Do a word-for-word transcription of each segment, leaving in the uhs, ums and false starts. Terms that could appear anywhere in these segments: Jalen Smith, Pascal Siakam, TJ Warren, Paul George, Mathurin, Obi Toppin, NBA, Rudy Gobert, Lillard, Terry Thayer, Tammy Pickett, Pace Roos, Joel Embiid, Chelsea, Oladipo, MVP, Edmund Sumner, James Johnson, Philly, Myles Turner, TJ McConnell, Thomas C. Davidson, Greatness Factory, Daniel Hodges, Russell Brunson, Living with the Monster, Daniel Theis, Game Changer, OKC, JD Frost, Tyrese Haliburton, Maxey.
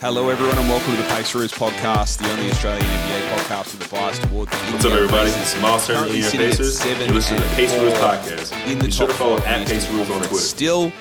Hello, everyone, and welcome to the Pace Roos podcast, the only Australian N B A podcast with a bias toward the N B A. What's up, everybody? This is Myles Turner from the Pacers. You listen to the Pace Roos podcast. Be sure to follow at Pace Roos on Twitter. Still,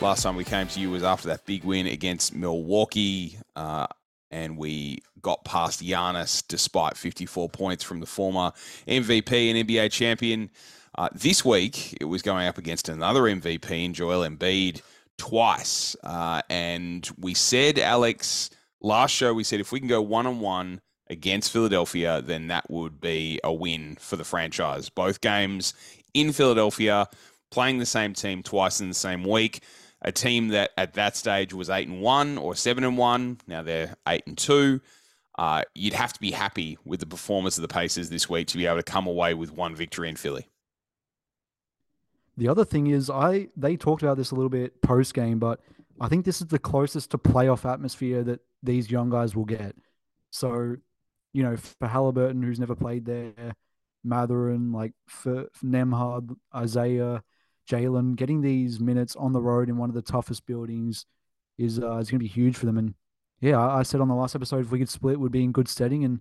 last time we came to you was after that big win against Milwaukee, uh, and we got past Giannis despite fifty-four points from the former M V P and N B A champion. Uh, this week, it was going up against another M V P in Joel Embiid. Twice. Uh, and we said, Alex, last show, we said if we can go one-on-one against Philadelphia, then that would be a win for the franchise. Both games in Philadelphia, playing the same team twice in the same week, a team that at that stage was eight and one or seven and one. Now they're eight and two. Uh, you'd have to be happy with the performance of the Pacers this week to be able to come away with one victory in Philly. The other thing is, I they talked about this a little bit post-game, but I think this is the closest to playoff atmosphere that these young guys will get. So, you know, for Haliburton, who's never played there, Mathurin, like for, for Nemhard, Isaiah, Jalen, getting these minutes on the road in one of the toughest buildings is uh, is going to be huge for them. And, yeah, I said on the last episode, if we could split, we'd be in good steading. And,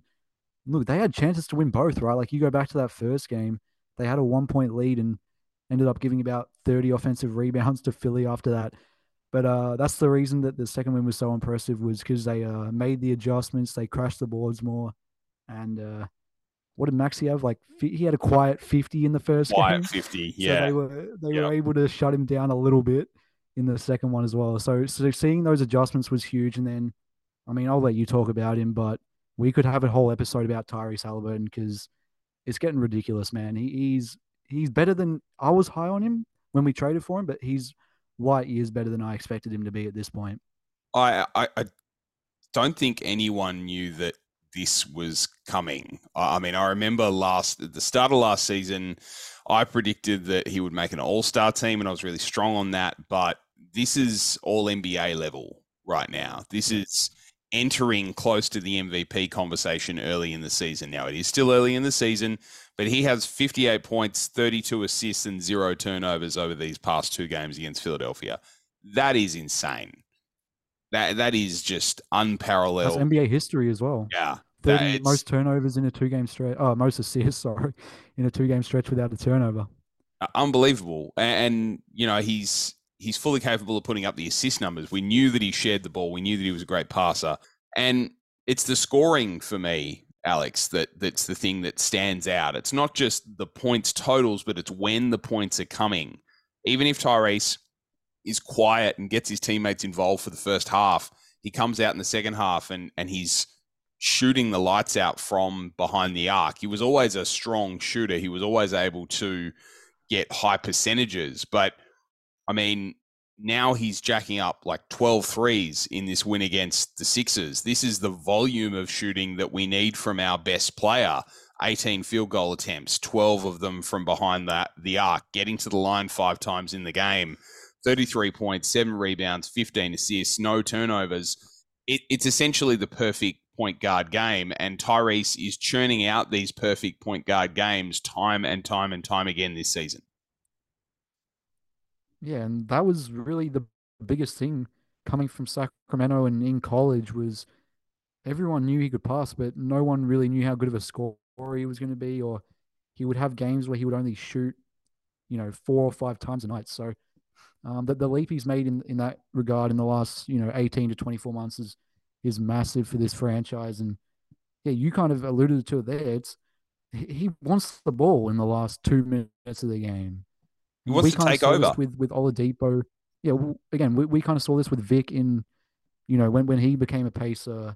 look, they had chances to win both, right? Like, you go back to that first game, they had a one-point lead and ended up giving about thirty offensive rebounds to Philly after that. But uh, that's the reason that the second win was so impressive, was because they uh, made the adjustments, they crashed the boards more. And uh, what did Maxey have? Like, he had a quiet fifty in the first quiet game. Quiet fifty, yeah. So they were, they yep. were able to shut him down a little bit in the second one as well. So, so seeing those adjustments was huge. And then, I mean, I'll let you talk about him, but we could have a whole episode about Tyrese Haliburton because it's getting ridiculous, man. He, he's... He's better than I was high on him when we traded for him, but he's light years better than I expected him to be at this point. I, I, I don't think anyone knew that this was coming. I mean, I remember last at the start of last season, I predicted that he would make an all-star team, and I was really strong on that. But this is all N B A level right now. This is entering close to the M V P conversation early in the season. Now, it is still early in the season, but he has fifty-eight points, thirty-two assists, and zero turnovers over these past two games against Philadelphia. That is insane. That That is just unparalleled. That's N B A history as well. Yeah. thirty, most turnovers in a two-game stretch. Oh, most assists, sorry, in a two-game stretch without a turnover. Unbelievable. And, and you know, he's... He's fully capable of putting up the assist numbers. We knew that he shared the ball. We knew that he was a great passer. And it's the scoring for me, Alex, that that's the thing that stands out. It's not just the points totals, but it's when the points are coming. Even if Tyrese is quiet and gets his teammates involved for the first half, he comes out in the second half and, and he's shooting the lights out from behind the arc. He was always a strong shooter. He was always able to get high percentages, but I mean, now he's jacking up like twelve threes in this win against the Sixers. This is the volume of shooting that we need from our best player. eighteen field goal attempts, twelve of them from behind the, the arc, getting to the line five times in the game, thirty-three points, seven rebounds, fifteen assists, no turnovers. It, it's essentially the perfect point guard game, and Tyrese is churning out these perfect point guard games time and time and time again this season. Yeah, and that was really the biggest thing coming from Sacramento and in college, was everyone knew he could pass, but no one really knew how good of a scorer he was going to be, or he would have games where he would only shoot, you know, four or five times a night. So um, the, the leap he's made in, in that regard in the last, you know, eighteen to twenty-four months is, is massive for this franchise. And, yeah, you kind of alluded to it there. It's, he wants the ball in the last two minutes of the game. He wants we to kind take of saw over this with with Oladipo. Yeah, well, again, we, we kind of saw this with Vic in, you know, when, when he became a Pacer.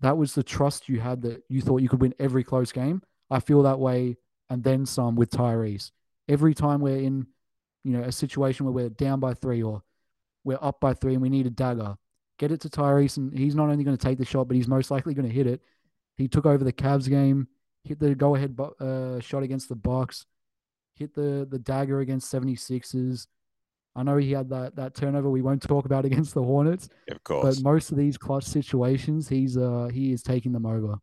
That was the trust you had that you thought you could win every close game. I feel that way, and then some with Tyrese. Every time we're in, you know, a situation where we're down by three or we're up by three and we need a dagger, get it to Tyrese, and he's not only going to take the shot, but he's most likely going to hit it. He took over the Cavs game, hit the go-ahead uh, shot against the Bucks. Hit the, the dagger against seventy-sixers. I know he had that, that turnover we won't talk about against the Hornets. Of course. But most of these clutch situations, he's uh he is taking them over.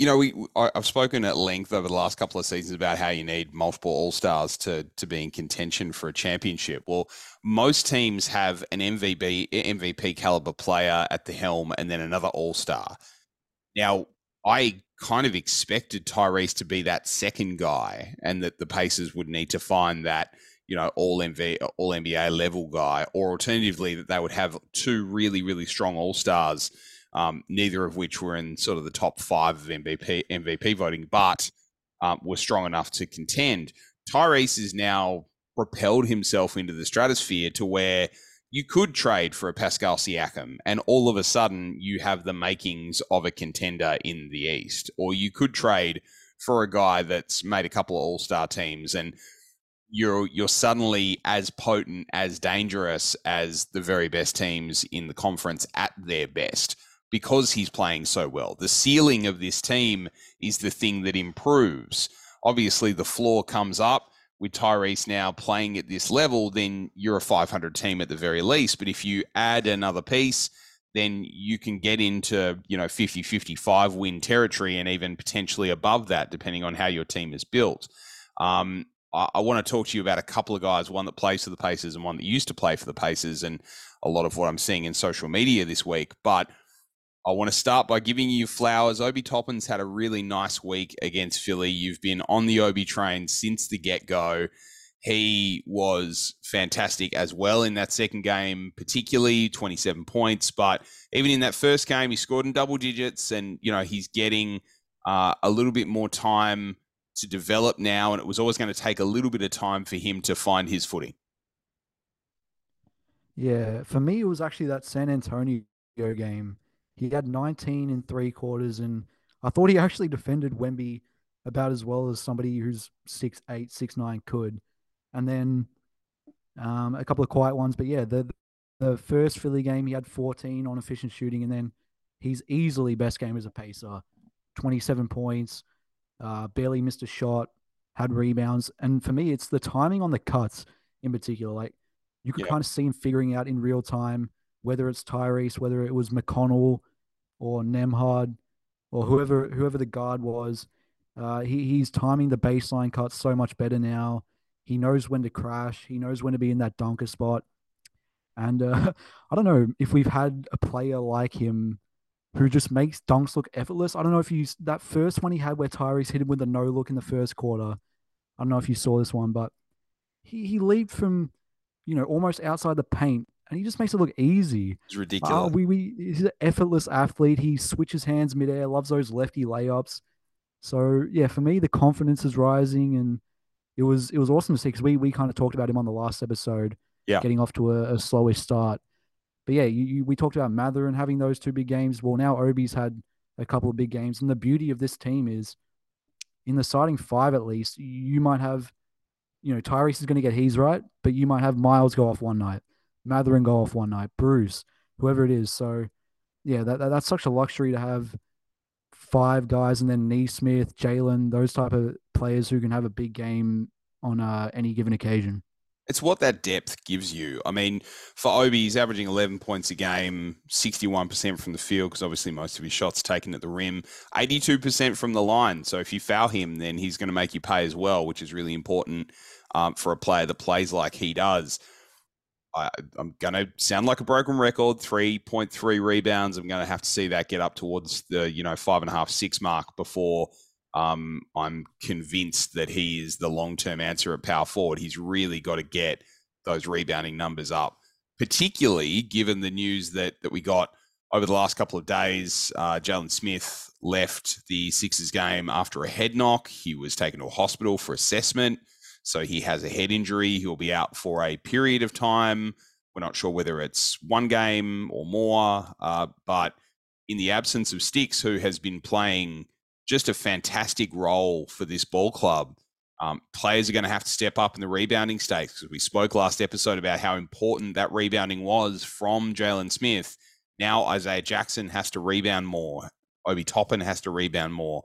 you know, we I've spoken at length over the last couple of seasons about how you need multiple all-stars to to be in contention for a championship. Well, most teams have an M V P M V P caliber player at the helm and then another all-star. Now, I kind of expected Tyrese to be that second guy, and that the Pacers would need to find that, you know, all M V all N B A level guy, or alternatively that they would have two really, really strong all-stars. Um, neither of which were in sort of the top five of M V P M V P voting, but um, were strong enough to contend. Tyrese has now propelled himself into the stratosphere to where you could trade for a Pascal Siakam, and all of a sudden you have the makings of a contender in the East. Or you could trade for a guy that's made a couple of all-star teams, and you're you're suddenly as potent, as dangerous as the very best teams in the conference at their best, because he's playing so well. The ceiling of this team is the thing that improves. Obviously, the floor comes up with Tyrese now playing at this level, then you're a five hundred team at the very least. But if you add another piece, then you can get into, you know, fifty, fifty-five win territory, and even potentially above that, depending on how your team is built. Um, I, I want to talk to you about a couple of guys, one that plays for the Pacers and one that used to play for the Pacers, and a lot of what I'm seeing in social media this week. But I want to start by giving you flowers. Obi Toppin's had a really nice week against Philly. You've been on the Obi train since the get-go. He was fantastic as well in that second game, particularly twenty-seven points. But even in that first game, he scored in double digits, and you know he's getting uh, a little bit more time to develop now. And it was always going to take a little bit of time for him to find his footing. Yeah, for me, it was actually that San Antonio game. He had nineteen in three quarters, and I thought he actually defended Wemby about as well as somebody who's six eight, six nine could. And then um, a couple of quiet ones. But yeah, the the first Philly game, he had fourteen on efficient shooting, and then he's easily best game as a Pacer. twenty-seven points, uh, barely missed a shot, had rebounds. And for me, it's the timing on the cuts in particular. Like you could yeah. kind of see him figuring out in real time, whether it's Tyrese, whether it was McConnell, or Nemhard, or whoever whoever the guard was, uh, he he's timing the baseline cuts so much better now. He knows when to crash. He knows when to be in that dunker spot. And uh, I don't know if we've had a player like him who just makes dunks look effortless. I don't know if you that first one he had where Tyrese hit him with a no look in the first quarter. I don't know if you saw this one, but he he leaped from you know almost outside the paint. And he just makes it look easy. It's ridiculous. Uh, we, we, he's an effortless athlete. He switches hands midair, loves those lefty layups. So, yeah, for me, the confidence is rising. And it was it was awesome to see because we, we kind of talked about him on the last episode, yeah. getting off to a, a slowish start. But, yeah, you, you, we talked about Mathurin having those two big games. Well, now Obi's had a couple of big games. And the beauty of this team is in the starting five at least, you might have, you know, Tyrese is going to get his right, but you might have Myles go off one night. Mathurin go off one night, Bruce, whoever it is. So, yeah, that, that that's such a luxury to have five guys, and then Neesmith, Jalen, those type of players who can have a big game on uh, any given occasion. It's what that depth gives you. I mean, for Obi, he's averaging eleven points a game, sixty-one percent from the field because obviously most of his shots taken at the rim, eighty-two percent from the line. So if you foul him, then he's going to make you pay as well, which is really important um, for a player that plays like he does. I, I'm going to sound like a broken record, three point three rebounds. I'm going to have to see that get up towards the, you know, five and a half, six mark before um, I'm convinced that he is the long-term answer at power forward. He's really got to get those rebounding numbers up, particularly given the news that, that we got over the last couple of days. Uh, Jalen Smith left the Sixers game after a head knock. He was taken to a hospital for assessment. So he has a head injury. He'll be out for a period of time. We're not sure whether it's one game or more, uh, but in the absence of Sticks, who has been playing just a fantastic role for this ball club, um, players are going to have to step up in the rebounding stakes. We spoke last episode about how important that rebounding was from Jalen Smith. Now Isaiah Jackson has to rebound more. Obi Toppin has to rebound more.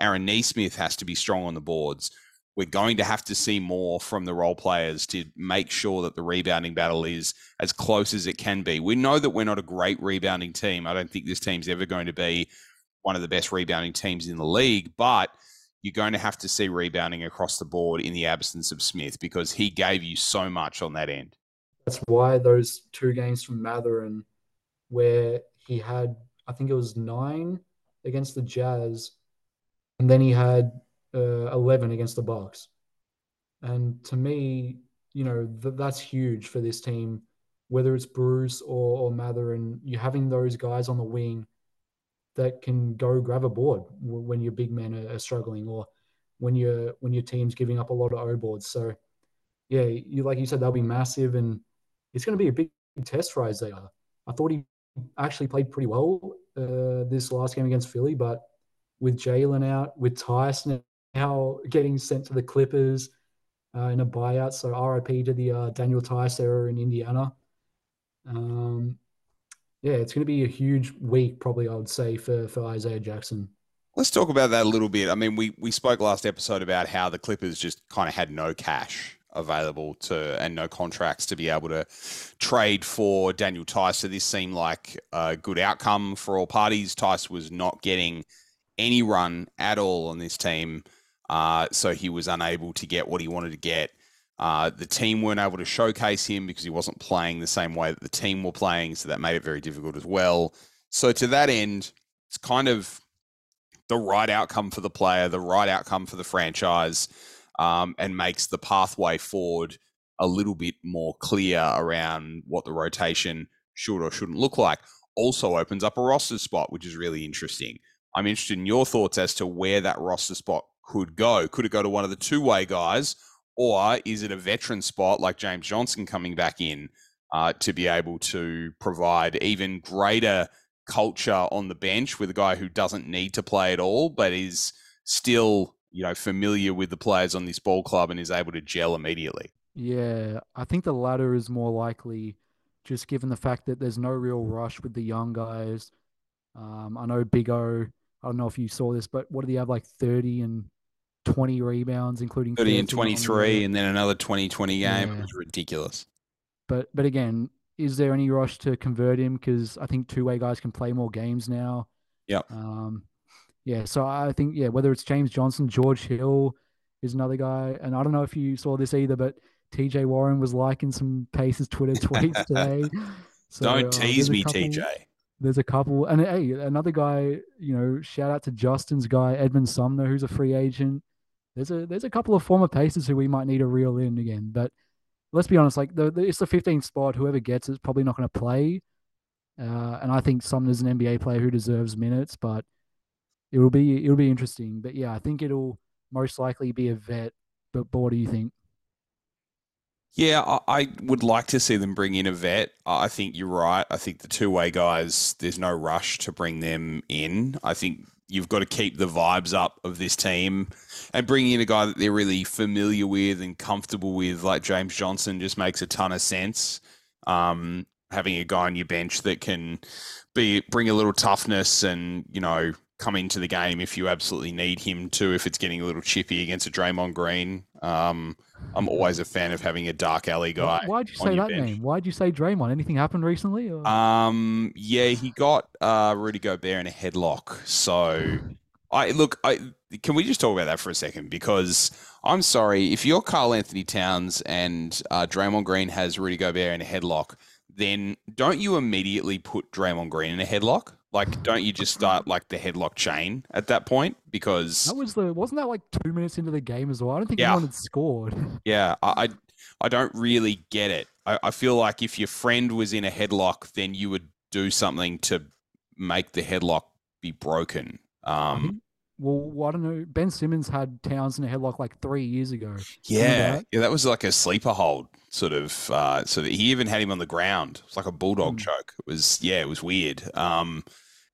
Aaron Neesmith has to be strong on the boards. We're going to have to see more from the role players to make sure that the rebounding battle is as close as it can be. We know that we're not a great rebounding team. I don't think this team's ever going to be one of the best rebounding teams in the league, but you're going to have to see rebounding across the board in the absence of Smith, because he gave you so much on that end. That's why those two games from Mathurin, where he had, I think it was nine against the Jazz, and then he had uh, eleven against the Bucks. And to me, you know, th- that's huge for this team, whether it's Bruce or, or Mathurin, you're having those guys on the wing that can go grab a board when your big men are, are struggling, or when your when your team's giving up a lot of O boards. So, yeah, you like you said, they'll be massive, and it's going to be a big test for Isaiah. I thought he actually played pretty well uh, this last game against Philly, but with Jalen out, with Tyson now getting sent to the Clippers uh, in a buyout, so R I P to the uh, Daniel Theis era in Indiana. Um, yeah, it's going to be a huge week, probably, I would say, for, for Isaiah Jackson. Let's talk about that a little bit. I mean, we, we spoke last episode about how the Clippers just kind of had no cash available to and no contracts to be able to trade for Daniel Theis. So this seemed like a good outcome for all parties. Theis was not getting any run at all on this team, uh, so he was unable to get what he wanted to get. Uh, the team weren't able to showcase him because he wasn't playing the same way that the team were playing, so that made it very difficult as well. So to that end, it's kind of the right outcome for the player, the right outcome for the franchise, um, and makes the pathway forward a little bit more clear around what the rotation should or shouldn't look like. Also opens up a roster spot, which is really interesting. I'm interested in your thoughts as to where that roster spot could go. Could it go to one of the two-way guys? Or is it a veteran spot like James Johnson coming back in uh, to be able to provide even greater culture on the bench with a guy who doesn't need to play at all, but is still, you know, familiar with the players on this ball club and is able to gel immediately? Yeah, I think the latter is more likely, just given the fact that there's no real rush with the young guys. Um, I know Big O, I don't know if you saw this, but what do they have, like thirty and twenty rebounds, including thirty and twenty-three, and then another twenty twenty game. Yeah. It was ridiculous. But but again, is there any rush to convert him? Because I think two-way guys can play more games now. Yeah. Um, yeah, so I think, yeah, whether it's James Johnson, George Hill is another guy. And I don't know if you saw this either, but T J Warren was liking some Pacers Twitter tweets today. So, don't tease uh, me, couple, T J. There's a couple. And, hey, another guy, you know, shout-out to Justin's guy, Edmund Sumner, who's a free agent. There's a there's a couple of former Pacers who we might need to reel in again, but let's be honest, like the, the, it's the fifteenth spot. Whoever gets it's probably not going to play, uh, and I think Sumner's an N B A player who deserves minutes, but it'll be it'll be interesting. But yeah, I think it'll most likely be a vet. But Bo, what do you think? Yeah, I, I would like to see them bring in a vet. I think you're right. I think the two way guys, there's no rush to bring them in. I think you've got to keep the vibes up of this team, and bringing in a guy that they're really familiar with and comfortable with, like James Johnson, just makes a ton of sense. Um, having a guy on your bench that can be bring a little toughness and, you know, come into the game if you absolutely need him to, if it's getting a little chippy against a Draymond Green. Um, I'm always a fan of having a dark alley guy. Why'd you say that bench name? Why'd you say Draymond? Anything happened recently? Or? Um, yeah, he got uh, Rudy Gobert in a headlock. So, I look, I can we just talk about that for a second? Because I'm sorry, if you're Karl-Anthony Towns and uh, Draymond Green has Rudy Gobert in a headlock, then don't you immediately put Draymond Green in a headlock? Like, don't you just start like the headlock chain at that point? Because that was the wasn't that like two minutes into the game as well? I don't think yeah. anyone had scored. Yeah, I, I don't really get it. I, I feel like if your friend was in a headlock, then you would do something to make the headlock be broken. Um, well, I don't know. Ben Simmons had Towns in a headlock like three years ago. Yeah, that? yeah, that was like a sleeper hold sort of. Uh, so that he even had him on the ground. It's like a bulldog mm. choke. It was yeah, it was weird. Um,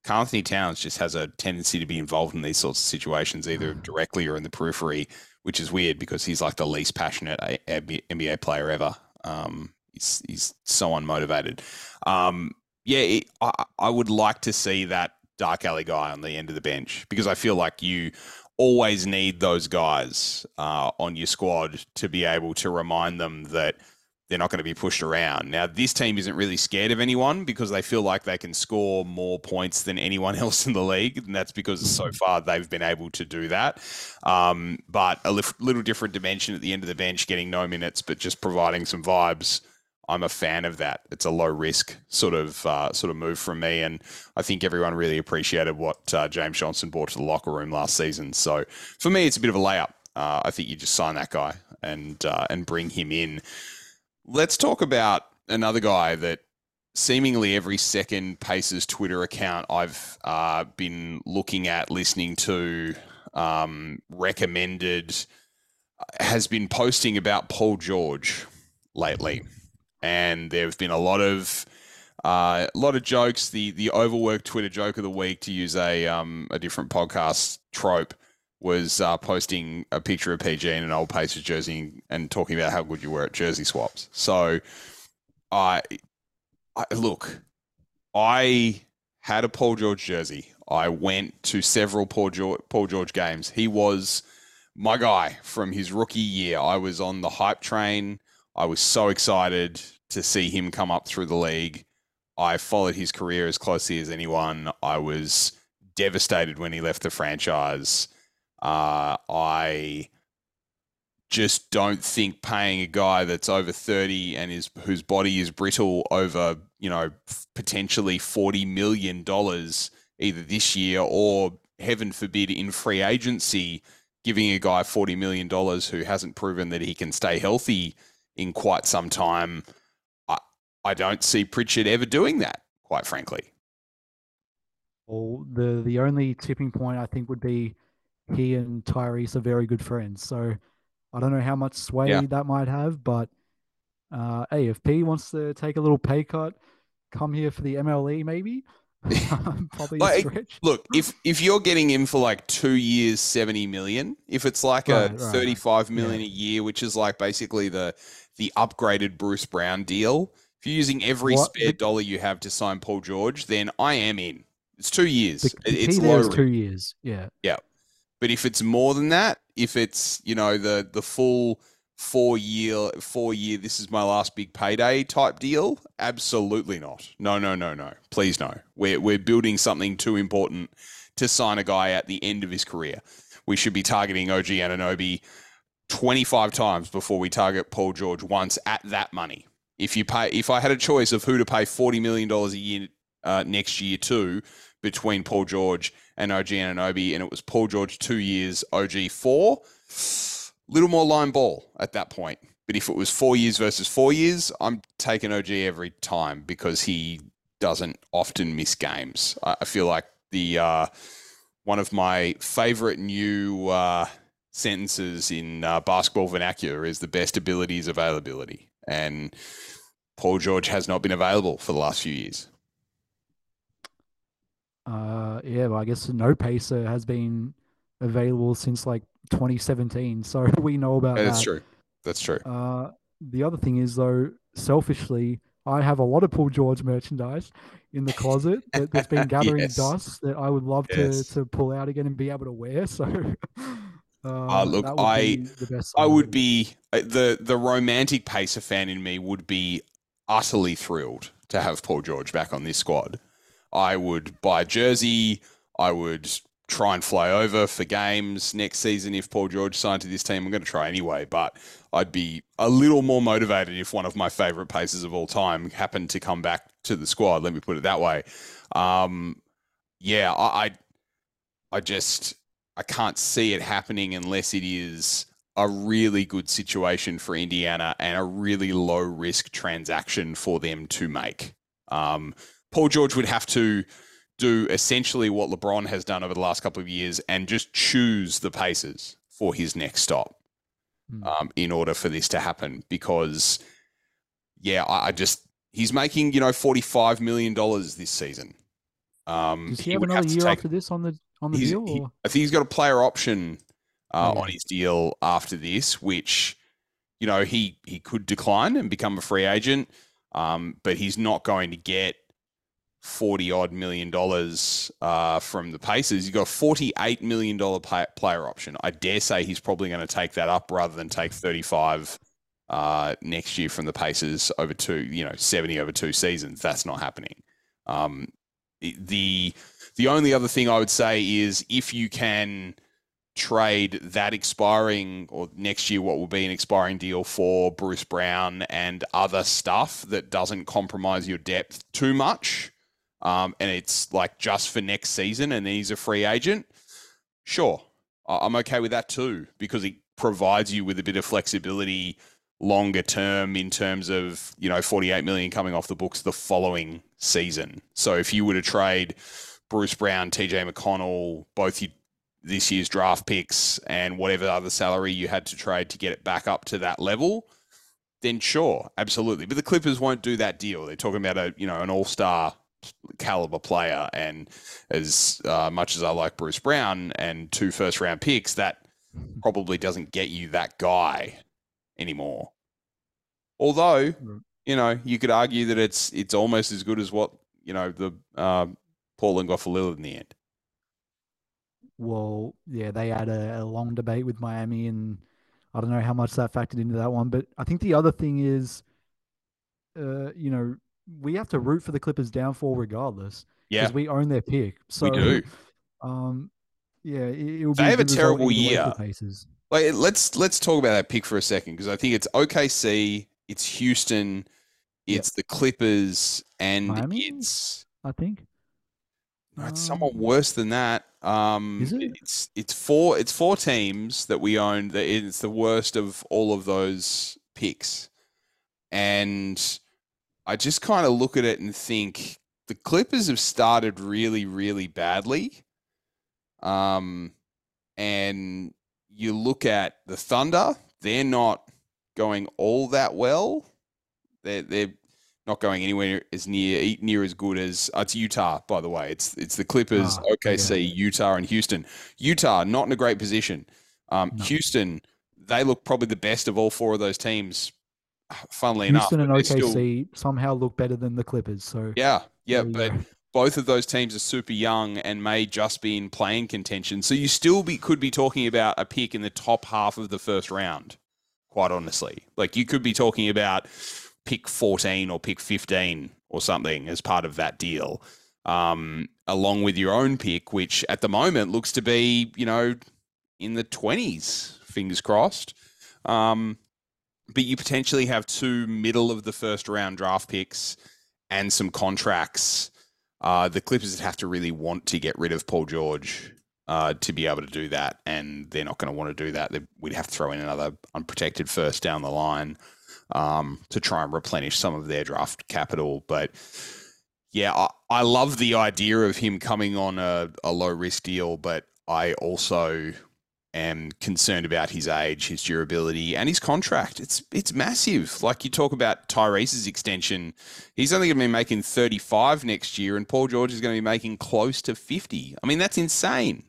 Karl-Anthony Towns just has a tendency to be involved in these sorts of situations, either directly or in the periphery, which is weird because he's like the least passionate N B A player ever. Um, he's, he's so unmotivated. Um, yeah, it, I, I would like to see that dark alley guy on the end of the bench, because I feel like you always need those guys uh, on your squad to be able to remind them that they're not going to be pushed around. Now, this team isn't really scared of anyone because they feel like they can score more points than anyone else in the league, and that's because so far they've been able to do that. Um, but a li- little different dimension at the end of the bench, getting no minutes, but just providing some vibes. I'm a fan of that. It's a low risk sort of uh, sort of move from me, and I think everyone really appreciated what uh, James Johnson brought to the locker room last season. So for me, it's a bit of a layup. Uh, I think you just sign that guy and uh, and bring him in. Let's talk about another guy that seemingly every second Pacers Twitter account I've uh, been looking at, listening to, um, recommended, has been posting about Paul George lately. And there have been a lot of uh, a lot of jokes. The the overworked Twitter joke of the week, to use a um, a different podcast trope, was uh, posting a picture of P G in an old Pacers jersey and talking about how good you were at jersey swaps. So I, I look, I had a Paul George jersey. I went to several Paul George, Paul George games. He was my guy from his rookie year. I was on the hype train. I was so excited to see him come up through the league. I followed his career as closely as anyone. I was devastated when he left the franchise. Uh, I just don't think paying a guy that's over thirty and is whose body is brittle over, you know, potentially forty million dollars either this year or, heaven forbid, in free agency, giving a guy forty million dollars who hasn't proven that he can stay healthy in quite some time. I, I don't see Pritchard ever doing that, quite frankly. Well, the, the only tipping point I think would be he and Tyrese are very good friends. So I don't know how much sway yeah. that might have, but uh, hey, if P wants to take a little pay cut, come here for the M L E maybe. Probably like, a stretch. Look, if, if you're getting in for like two years, seventy million, if it's like right, a right, thirty-five million yeah. a year, which is like basically the, the upgraded Bruce Brown deal, if you're using every what? spare the, dollar you have to sign Paul George, then I am in. It's two years. The, the it's low two years. Yeah. Yeah. But if it's more than that, if it's, you know, the, the full four year, four year, this is my last big payday type deal, absolutely not. No, no, no, no. Please no. We're, we're building something too important to sign a guy at the end of his career. We should be targeting O G Anunoby twenty-five times before we target Paul George once at that money. If you pay, if I had a choice of who to pay forty million dollars a year uh, next year to, between Paul George and O G Anunoby, and it was Paul George two years, O G four, little more line ball at that point. But if it was four years versus four years, I'm taking O G every time because he doesn't often miss games. I feel like the uh, one of my favorite new uh, sentences in uh, basketball vernacular is the best ability is availability. And Paul George has not been available for the last few years. Uh, yeah, well, I guess no Pacer has been available since like twenty seventeen. So we know about yeah, that's that. That's true. That's true. Uh, the other thing is, though, selfishly, I have a lot of Paul George merchandise in the closet that, that's been gathering yes. dust that I would love yes. to, to pull out again and be able to wear. So uh, uh, look, that would I, be the best I would be the, the romantic Pacer fan in me would be utterly thrilled to have Paul George back on this squad. I would buy a jersey. I would try and fly over for games next season. If Paul George signed to this team, I'm going to try anyway, but I'd be a little more motivated if one of my favorite Pacers of all time happened to come back to the squad. Let me put it that way. Um, yeah, I, I, I just, I can't see it happening unless it is a really good situation for Indiana and a really low risk transaction for them to make. Um, Paul George would have to do essentially what LeBron has done over the last couple of years and just choose the Pacers for his next stop mm. um, in order for this to happen. Because, yeah, I, I just – he's making, you know, forty-five million dollars this season. Um, Does he, he have another have year take, after this on the on the deal? He, I think he's got a player option uh, oh, yeah. on his deal after this, which, you know, he, he could decline and become a free agent, um, but he's not going to get forty odd million dollars uh, from the Pacers. You got forty-eight million dollars player option. I dare say he's probably going to take that up rather than take thirty-five uh, next year from the Pacers over two, you know, seventy over two seasons. That's not happening. Um, the the only other thing I would say is if you can trade that expiring or next year what will be an expiring deal for Bruce Brown and other stuff that doesn't compromise your depth too much, um, and it's like just for next season and then he's a free agent, sure, I'm okay with that too, because it provides you with a bit of flexibility longer term in terms of, you know, forty-eight million coming off the books the following season. So if you were to trade Bruce Brown, T J McConnell, both you, this year's draft picks and whatever other salary you had to trade to get it back up to that level, then sure, absolutely. But the Clippers won't do that deal. They're talking about a, you know, an all-star caliber player. And as uh, much as I like Bruce Brown and two first round picks, that probably doesn't get you that guy anymore. Although, you know, you could argue that it's, it's almost as good as what, you know, the uh, Portland got for Lillard in the end. Well, yeah, they had a, a long debate with Miami, and I don't know how much that factored into that one. But I think the other thing is, uh, you know, we have to root for the Clippers' downfall regardless. Yeah, because we own their pick. So, we do. Um, yeah, it, it will be. They have a terrible year. Like, let's let's talk about that pick for a second, because I think it's O K C, it's Houston, it's yep. the Clippers, and Miami, it's I think. No, it's somewhat worse than that. Um, Is it? It's it's four it's four teams that we own. That it's the worst of all of those picks, and I just kind of look at it and think the Clippers have started really, really badly. Um, and you look at the Thunder; they're not going all that well. They're they're. Not going anywhere as near near as good as uh, it's Utah, by the way. It's it's the Clippers, oh, O K C, yeah. Utah, and Houston. Utah not in a great position. Um, no. Houston, they look probably the best of all four of those teams. Funnily Houston enough, Houston and O K C still, somehow look better than the Clippers. So yeah, yeah, but go. Both of those teams are super young and may just be in playing contention. So you still be could be talking about a pick in the top half of the first round. Quite honestly, like you could be talking about pick fourteen or pick fifteen or something as part of that deal, um, along with your own pick, which at the moment looks to be, you know, in the twenties, fingers crossed. Um, but you potentially have two middle of the first round draft picks and some contracts. Uh, the Clippers would have to really want to get rid of Paul George uh, to be able to do that. And they're not going to want to do that. They, we'd have to throw in another unprotected first down the line. Um, to try and replenish some of their draft capital. But yeah, I, I love the idea of him coming on a, a low risk deal, but I also am concerned about his age, his durability, and his contract. It's it's massive. Like you talk about Tyrese's extension, he's only going to be making thirty-five next year, and Paul George is going to be making close to fifty. I mean, that's insane.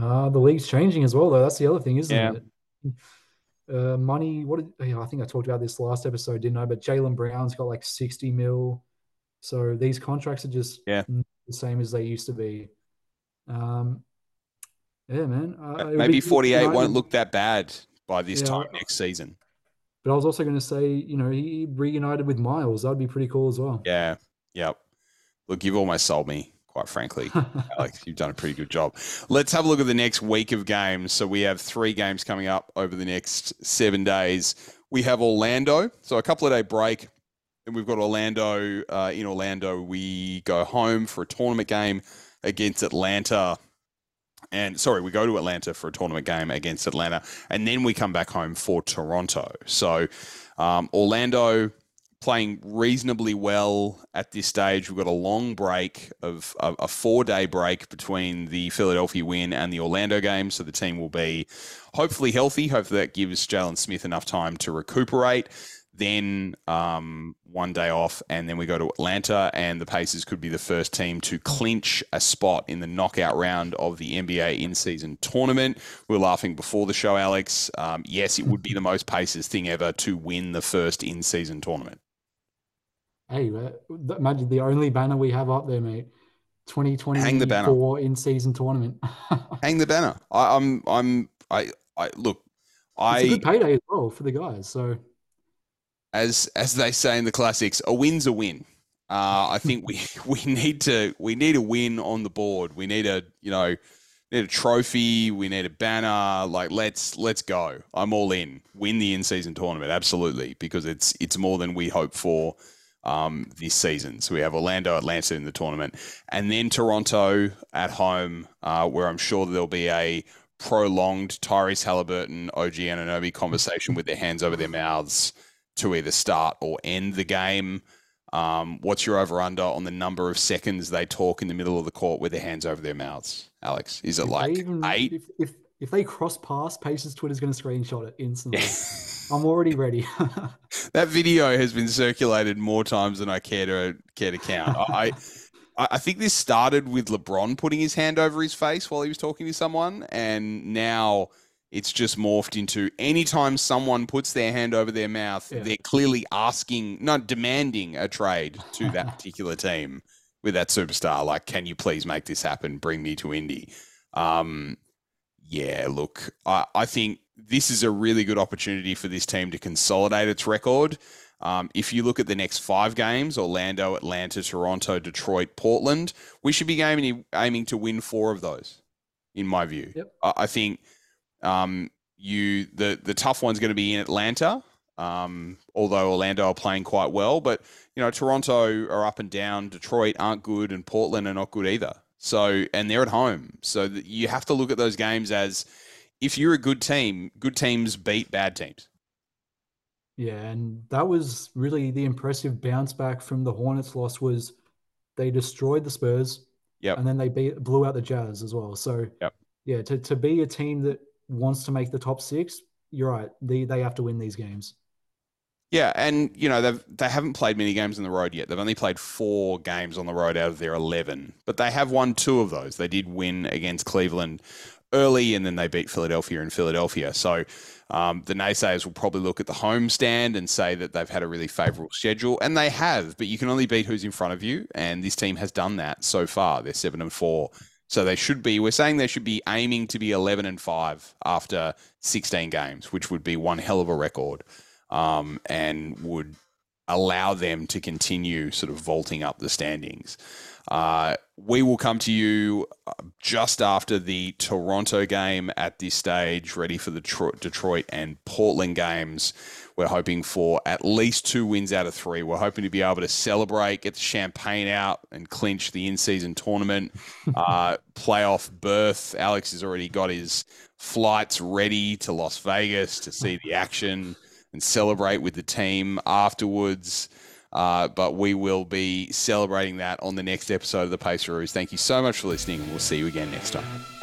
Uh, the league's changing as well, though. That's the other thing, isn't yeah. it? Uh, money, what did, you know, I think I talked about this last episode, didn't I? But Jaylen Brown's got like sixty mil. So these contracts are just yeah. not the same as they used to be. Um, yeah, man. Uh, Maybe forty-eight you know, won't look that bad by this yeah, time next season. But I was also going to say, you know, he reunited with Myles. That would be pretty cool as well. Yeah. Yep. Look, you've almost sold me, quite frankly. Alex, you've done a pretty good job. Let's have a look at the next week of games. So we have three games coming up over the next seven days. We have Orlando, so a couple of day break, and we've got Orlando. Uh, in Orlando, we go home for a tournament game against Atlanta. And sorry, we go to Atlanta for a tournament game against Atlanta, and then we come back home for Toronto. So um, Orlando playing reasonably well at this stage. We've got a long break of a, a four-day break between the Philadelphia win and the Orlando game, so the team will be hopefully healthy. Hopefully that gives Jalen Smith enough time to recuperate. Then um, one day off, and then we go to Atlanta, and the Pacers could be the first team to clinch a spot in the knockout round of the N B A in-season tournament. We were laughing before the show, Alex. Um, yes, it would be the most Pacers thing ever to win the first in-season tournament. Hey, imagine the only banner we have up there, mate. twenty twenty-four in-season tournament. Hang the banner. I, I'm, I'm, I, I look. I, it's a good payday as well for the guys. So, as as they say in the classics, a win's a win. Uh, I think we we need to we need a win on the board. We need a you know need a trophy. We need a banner. Like let's let's go. I'm all in. Win the in-season tournament, absolutely, because it's it's more than we hope for um, this season. So we have Orlando, Atlanta in the tournament, and then Toronto at home, uh, where I'm sure there'll be a prolonged Tyrese Haliburton, O G Anunoby conversation with their hands over their mouths to either start or end the game. Um, what's your over-under on the number of seconds they talk in the middle of the court with their hands over their mouths, Alex? Is it if like even, eight? If, if if they cross pass, Pace's Twitter's going to screenshot it instantly. I'm already ready. That video has been circulated more times than I care to care to count. I. I think this started with LeBron putting his hand over his face while he was talking to someone, and now it's just morphed into anytime someone puts their hand over their mouth, yeah. they're clearly asking, not demanding a trade to that particular team with that superstar. Like, can you please make this happen? Bring me to Indy. Um, yeah, look, I, I think this is a really good opportunity for this team to consolidate its record. Um, if you look at the next five games, Orlando, Atlanta, Toronto, Detroit, Portland, we should be aiming, aiming to win four of those, in my view. Yep. I, I think um, you the, the tough one's going to be in Atlanta, um, although Orlando are playing quite well. But, you know, Toronto are up and down, Detroit aren't good, and Portland are not good either. So, and they're at home. So th- you have to look at those games as if you're a good team, good teams beat bad teams. Yeah, and that was really the impressive bounce back from the Hornets loss was they destroyed the Spurs, yep. and then they beat, blew out the Jazz as well. So, yep. yeah, to, to be a team that wants to make the top six, you're right, they they have to win these games. Yeah, and you know they've they haven't played many games on the road yet. They've only played four games on the road out of their eleven, but they have won two of those. They did win against Cleveland early, and then they beat Philadelphia in Philadelphia. So um, the naysayers will probably look at the home stand and say that they've had a really favourable schedule, and they have, but you can only beat who's in front of you, and this team has done that so far. They're seven and four, so they should be, we're saying they should be aiming to be eleven and five after sixteen games, which would be one hell of a record um, and would allow them to continue sort of vaulting up the standings. Uh, we will come to you just after the Toronto game at this stage, ready for the Detroit and Portland games. We're hoping for at least two wins out of three. We're hoping to be able to celebrate, get the champagne out and clinch the in-season tournament, uh, playoff berth. Alex has already got his flights ready to Las Vegas to see the action and celebrate with the team afterwards. Uh, but we will be celebrating that on the next episode of the Pace Roos. Thank you so much for listening. We'll see you again next time.